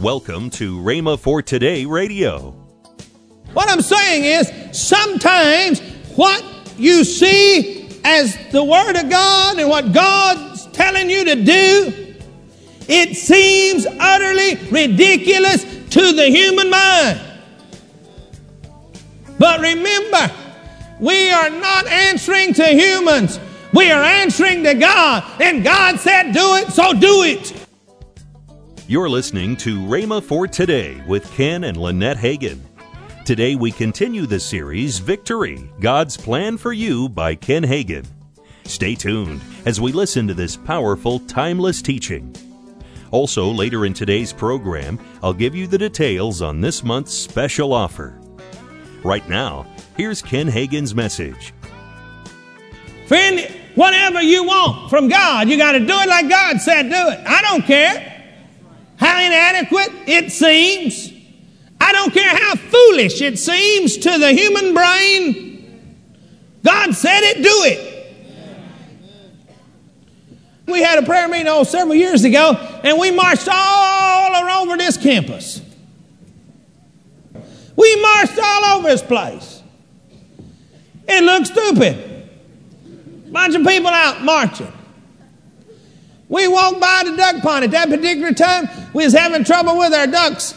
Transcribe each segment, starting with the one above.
Welcome to Rhema for Today Radio. What I'm saying is, sometimes what you see as the Word of God and what God's telling you to do, it seems utterly ridiculous to the human mind. But remember, we are not answering to humans. We are answering to God. And God said, do it, so do it. You're listening to Rhema for Today with Ken and Lynette Hagin. Today we continue the series, Victory, God's Plan for You by Ken Hagin. Stay tuned as we listen to this powerful, timeless teaching. Also, later in today's program, I'll give you the details on this month's special offer. Right now, here's Ken Hagin's message. Friend, whatever you want from God, you got to do it like God said do it. I don't care how inadequate it seems. I don't care how foolish it seems to the human brain. God said it, do it. We had a prayer meeting several years ago, and we marched all over this campus. We marched all over this place. It looked stupid. Bunch of people out marching. We walked by the duck pond. At that particular time, we was having trouble with our ducks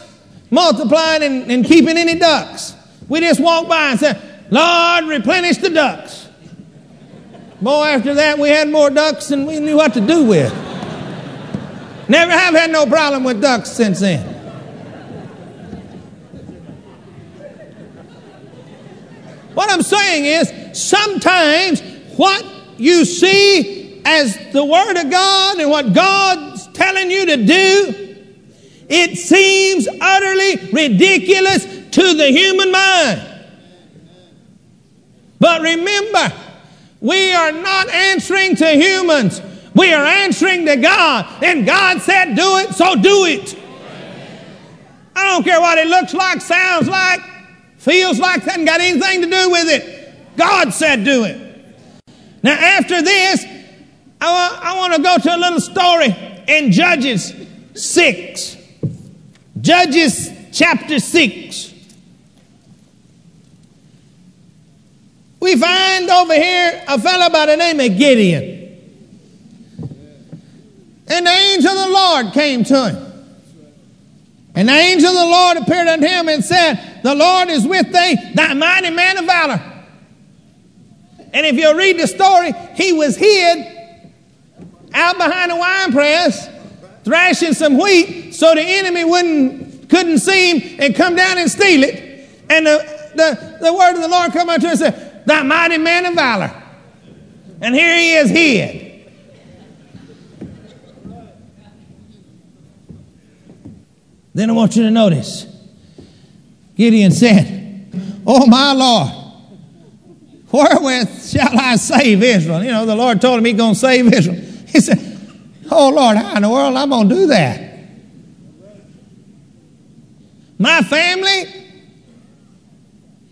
multiplying and keeping any ducks. We just walked by and said, Lord, replenish the ducks. Boy, after that, we had more ducks than we knew what to do with. Never have had no problem with ducks since then. What I'm saying is, sometimes what you see as the Word of God and what God's telling you to do, it seems utterly ridiculous to the human mind. But remember, we are not answering to humans. We are answering to God. And God said, do it, so do it. I don't care what it looks like, sounds like, feels like, hasn't got anything to do with it. God said, do it. Now, after this, I want to go to a little story in Judges 6. Judges chapter 6. We find over here a fellow by the name of Gideon. And the angel of the Lord came to him. And the angel of the Lord appeared unto him and said, the Lord is with thee, thy mighty man of valor. And if you'll read the story, he was hid out behind the wine press, thrashing some wheat so the enemy couldn't see him and come down and steal it. And the word of the Lord come unto him and said, that mighty man of valor. And here he is hid. Then I want you to notice. Gideon said, oh my Lord, wherewith shall I save Israel? You know, the Lord told him he's going to save Israel. He said, oh Lord, how in the world am I going to do that? My family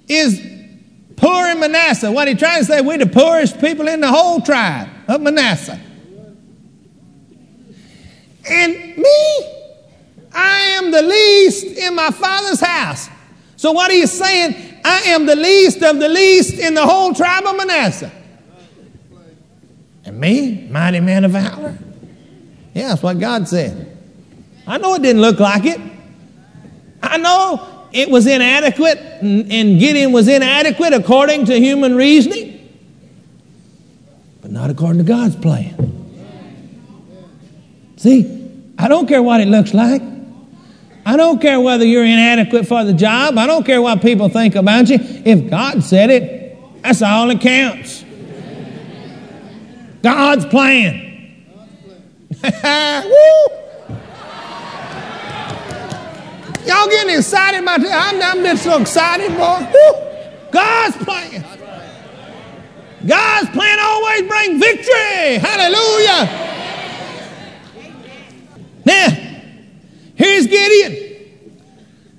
is poor in Manasseh. What he trying to say, we're the poorest people in the whole tribe of Manasseh. And me, I am the least in my father's house. So what he's saying, I am the least of the least in the whole tribe of Manasseh. And me, mighty man of valor. Yeah, that's what God said. I know it didn't look like it. I know it was inadequate, and Gideon was inadequate according to human reasoning, but not according to God's plan. See, I don't care what it looks like. I don't care whether you're inadequate for the job. I don't care what people think about you. If God said it, that's all that counts. God's plan. Woo! Y'all getting excited about this? I'm just so excited, boy. Woo. God's plan. God's plan always brings victory. Hallelujah. Now, here's Gideon.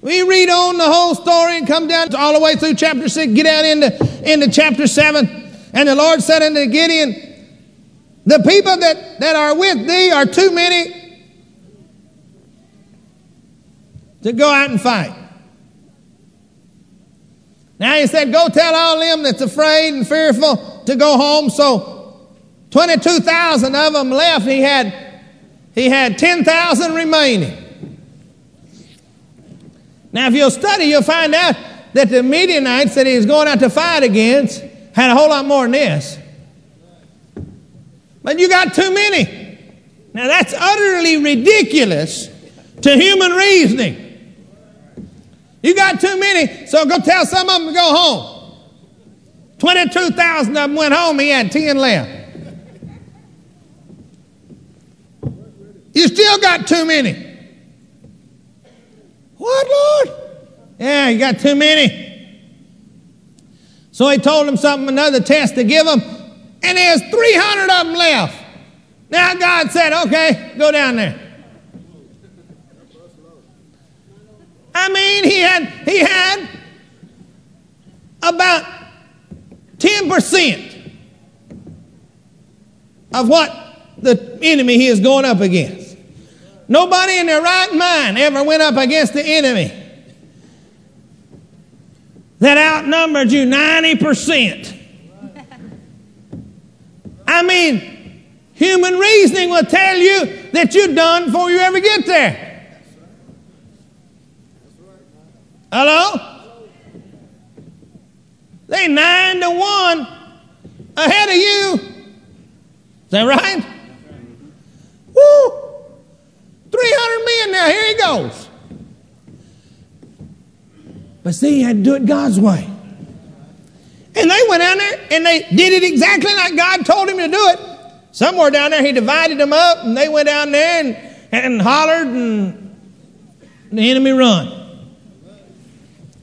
We read on the whole story and come down all the way through chapter 6, get out into chapter 7. And the Lord said unto Gideon, the people that are with thee are too many to go out and fight. Now he said, go tell all them that's afraid and fearful to go home. So 22,000 of them left. He had 10,000 remaining. Now, if you'll study, you'll find out that the Midianites that he was going out to fight against had a whole lot more than this. But you got too many. Now, that's utterly ridiculous to human reasoning. You got too many, so go tell some of them to go home. 22,000 of them went home. He had 10 left. You still got too many. What, Lord? Yeah, you got too many. So he told them something, another test to give them, and there's 300 of them left. Now God said, okay, go down there. I mean, he had about 10% of what the enemy he is going up against. Nobody in their right mind ever went up against the enemy that outnumbered you 90%. I mean, human reasoning will tell you that you're done before you ever get there. Hello? They 9-1 ahead of you. Is that right? Woo! 300 men now. Here he goes. But see, he had to do it God's way. And they went down there and they did it exactly like God told him to do it. Somewhere down there, he divided them up and they went down there and hollered and the enemy run.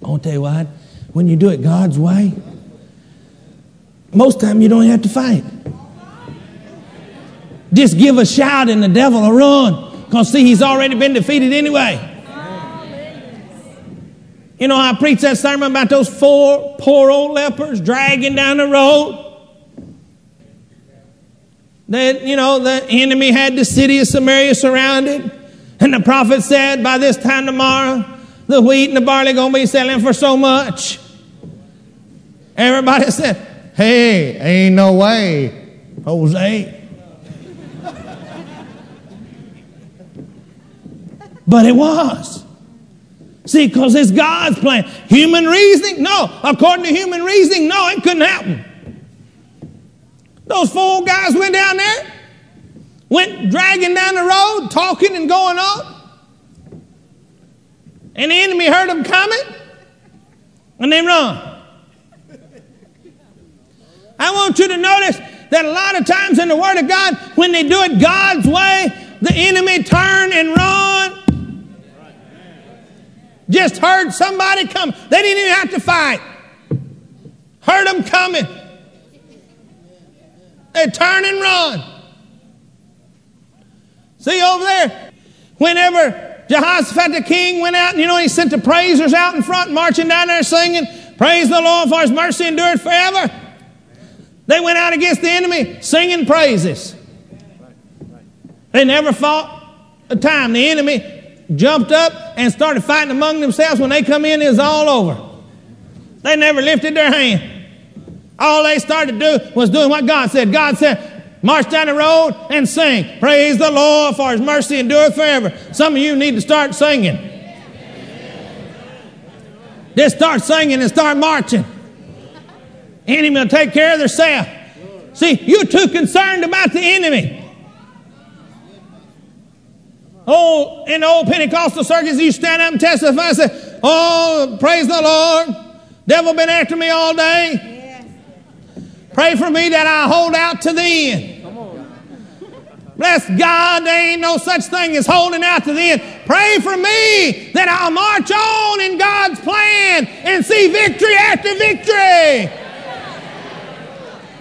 I'll tell you what, when you do it God's way, most time you don't have to fight. Just give a shout and the devil will run. Because see, he's already been defeated anyway. You know, I preached that sermon about those 4 poor old lepers dragging down the road. That, you know, the enemy had the city of Samaria surrounded. And the prophet said, by this time tomorrow, the wheat and the barley going to be selling for so much. Everybody said, hey, ain't no way, Jose. But it was. See, because it's God's plan. Human reasoning? No. According to human reasoning, no, it couldn't happen. Those 4 guys went down there, went dragging down the road, talking and going on. And the enemy heard them coming, and they run. I want you to notice that a lot of times in the Word of God, when they do it God's way, the enemy turn and run. Just heard somebody come. They didn't even have to fight. Heard them coming. They turn and run. See over there, whenever Jehoshaphat the king went out, and you know, he sent the praisers out in front, marching down there singing, praise the Lord for his mercy endureth forever. They went out against the enemy singing praises. They never fought a time. The enemy jumped up and started fighting among themselves. When they come in, it was all over. They never lifted their hand. All they started to do was doing what God said. God said, march down the road and sing. Praise the Lord for his mercy endureth forever. Some of you need to start singing. Just start singing and start marching. Enemy will take care of themselves. See, you're too concerned about the enemy. Oh, in the old Pentecostal circuits, you stand up and testify and say, oh, praise the Lord. Devil been after me all day. Pray for me that I hold out to the end. Come on. Bless God, there ain't no such thing as holding out to the end. Pray for me that I'll march on in God's plan and see victory after victory.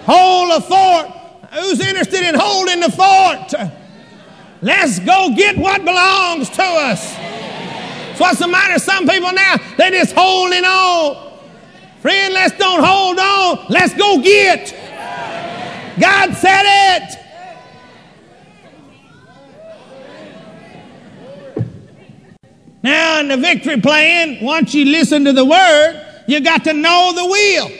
Hold the fort. Who's interested in holding the fort? Let's go get what belongs to us. That's what's the matter with some people now. They're just holding on. Friend, let's don't hold on. Let's go get. God said it. Now in the victory plan, once you listen to the word, you got to know the will.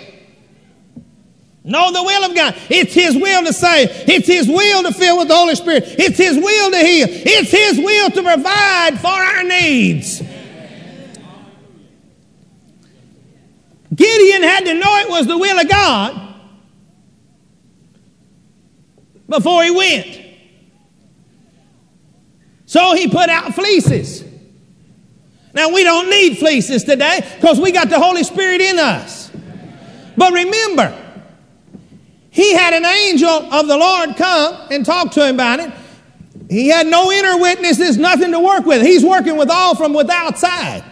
Know the will of God. It's His will to save. It's His will to fill with the Holy Spirit. It's His will to heal. It's His will to provide for our needs. Gideon had to know it was the will of God before he went. So he put out fleeces. Now we don't need fleeces today because we got the Holy Spirit in us. But remember, he had an angel of the Lord come and talk to him about it. He had no inner witnesses, nothing to work with. He's working with all from without side.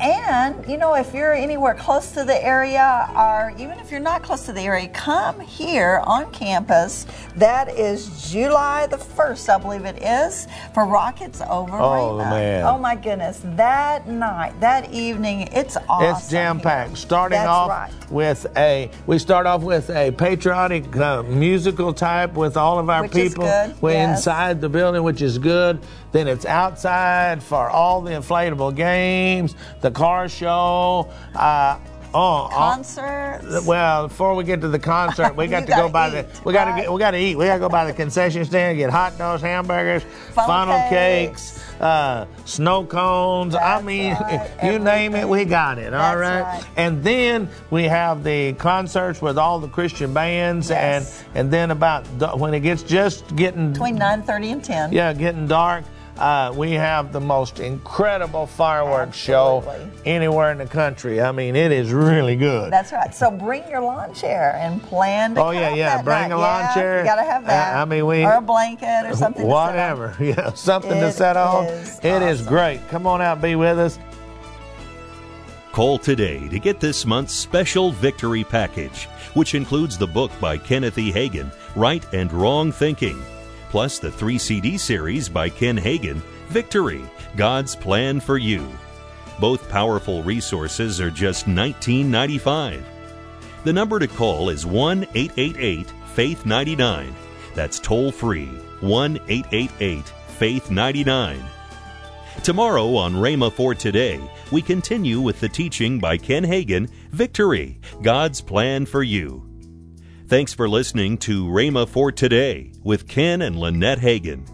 And, you know, if you're anywhere close to the area, or even if you're not close to the area, come here on campus. That is July the 1st, I believe it is, for Rockets Over Rainbow. Oh, man. Oh, my goodness. That night, that evening, it's awesome. It's jam-packed. We start off with a patriotic musical type with all of our people. We're inside the building, which is good. Then it's outside for all the inflatable games, the car show, concerts. Well, before we get to the concert, we got to go by the. We got to eat. We got to go by the concession stand, get hot dogs, hamburgers, funnel cakes, snow cones. That's everything. Name it, we got it. All right. And then we have the concerts with all the Christian bands, and then when it gets between 9:30 and 10. Yeah, getting dark. We have the most incredible fireworks show anywhere in the country. I mean, it is really good. That's right. So bring your lawn chair and plan to come that bring night. A lawn chair. You got to have that. Or a blanket or something to set on. Yeah, something to set on. It is great. Come on out and be with us. Call today to get this month's special victory package, which includes the book by Kenneth E. Hagin, Right and Wrong Thinking, plus the 3 CD series by Ken Hagin, Victory, God's Plan for You. Both powerful resources are just $19.95. The number to call is 1-888-FAITH-99. That's toll free, 1-888-FAITH-99. Tomorrow on Rhema for Today, we continue with the teaching by Ken Hagin, Victory, God's Plan for You. Thanks for listening to Rhema for Today with Ken and Lynette Hagin.